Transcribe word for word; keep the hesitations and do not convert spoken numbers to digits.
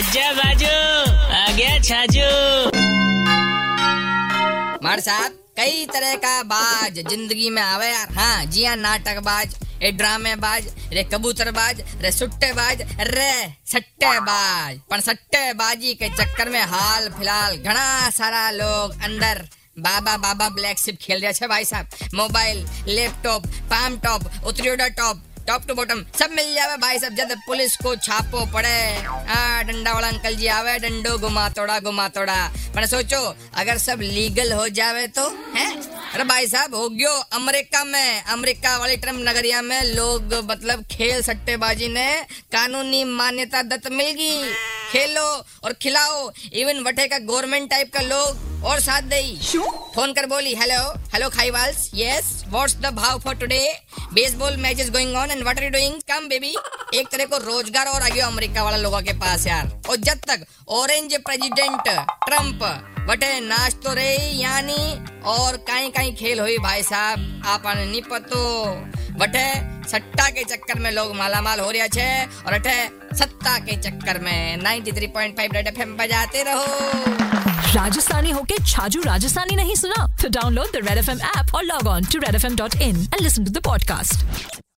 आजा बाजू आ गया छाजू। मार साहब कई तरह का बाज जिंदगी में आवे यार। हाँ जी हाँ, नाटकबाज, ए ड्रामेबाज, रे कबूतरबाज, रे सुट्टेबाज, रे सट्टेबाज। पर सट्टेबाजी के चक्कर में हाल फिलहाल घना सारा लोग अंदर बाबा बाबा ब्लैक सिप खेल रहा है भाई साहब। मोबाइल, लैपटॉप, पाम टॉप, उतरियोडा टॉप, टॉप टू बॉटम सब मिल जावे भाई साहब। जब पुलिस को छापो पड़े आ डंडा वाला अंकल जी आवे, डंडो घुमा तोड़ा घुमा तोड़ा। मैंने सोचो अगर सब लीगल हो जावे तो हैं। अरे भाई साहब हो गयो अमेरिका में, अमेरिका वाली ट्रम्प नगरिया में लोग मतलब खेल सट्टेबाजी ने कानूनी मान्यता दत्त मिल गई। खेलो और खिलाओ। इवन वटे का गवर्नमेंट टाइप का लोग और साथ दई। फोन कर बोली हेलो हेलो खाईवाल्स, यस व्हाट्स द भाव for today, baseball match is going on and what are you doing, come baby. एक तरह को रोजगार और आ गया अमेरिका वाला लोगों के पास यार। और जब तक ऑरेंज प्रेसिडेंट ट्रम्प बटे नाच तो रे यानी और कहीं कहीं खेल हुई भाई साहब आपने नहीं पतो। बटे सट्टा के चक्कर में लोग मालामाल हो रहा है और अटे सत्ता के चक्कर में तिरानवे पॉइंट पाँच रेड एफएम बजाते रहो। राजस्थानी होके छाजू राजस्थानी नहीं सुना तो download the red FM app और log on to Red F M dot in and listen to the podcast.